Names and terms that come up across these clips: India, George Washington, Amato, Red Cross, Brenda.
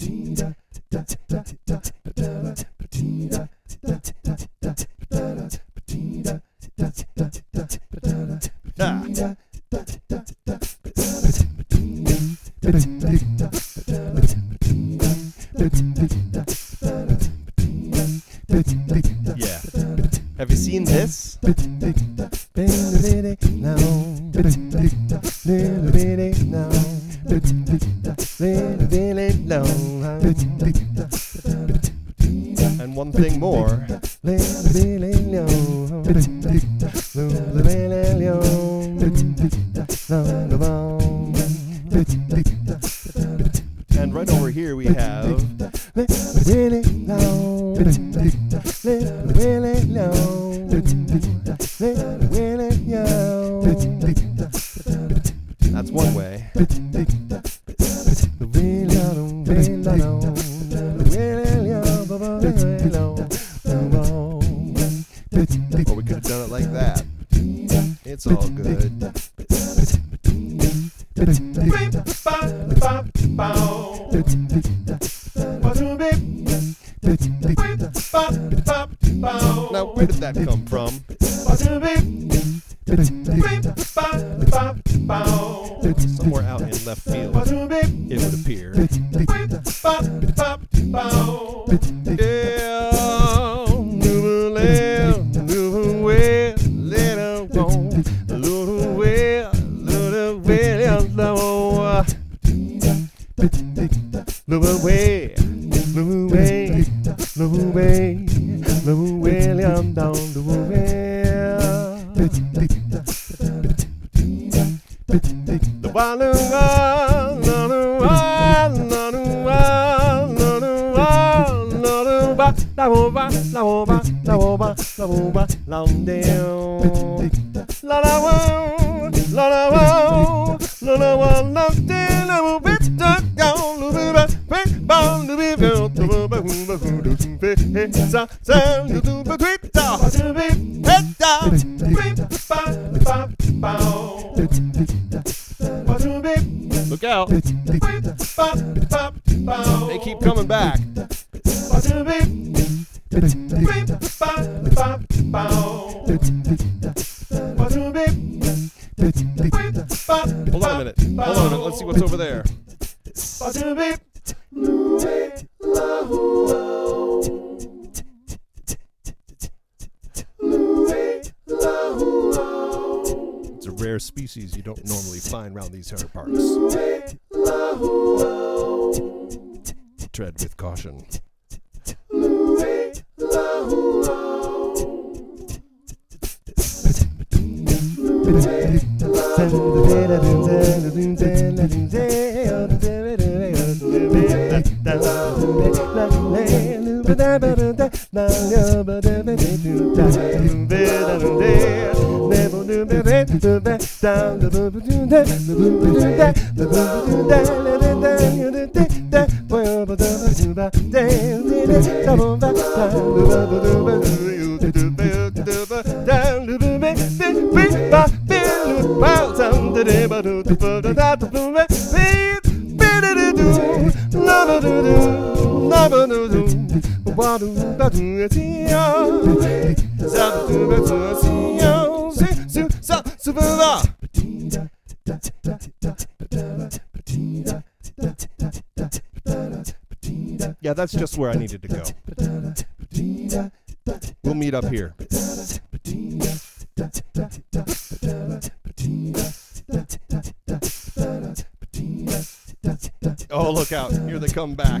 Yeah. Have you seen this? And one thing more. And right over here we have. That's one way. Or we could have done it like that. It's all good. Now, where did that come from? Somewhere out in left field, it would appear. Look out. They keep coming back. Hold on a minute. Let's see what's over there. It's a rare species you don't normally find around these herd parks. Tread with caution. Yeah, that's just where I needed to go. We'll meet up here. Oh, look out. Here they come back.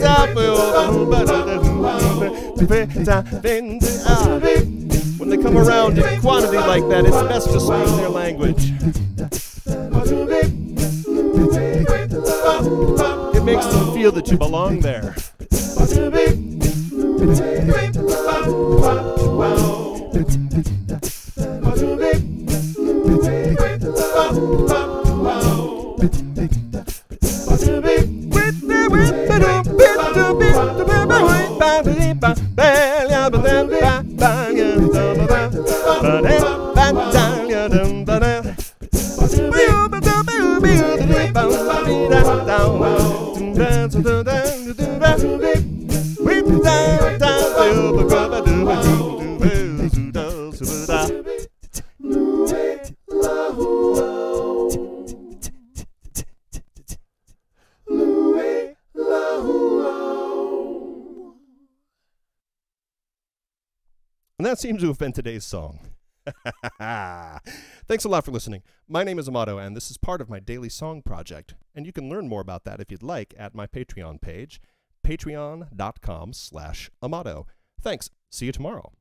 When they come around in quantity like that, it's best to speak their language. It makes them feel that you belong there. And that seems to have been today's song. Thanks a lot for listening. My name is Amato, and this is part of my daily song project. And you can learn more about that if you'd like at my Patreon page, patreon.com/Amato. Thanks. See you tomorrow.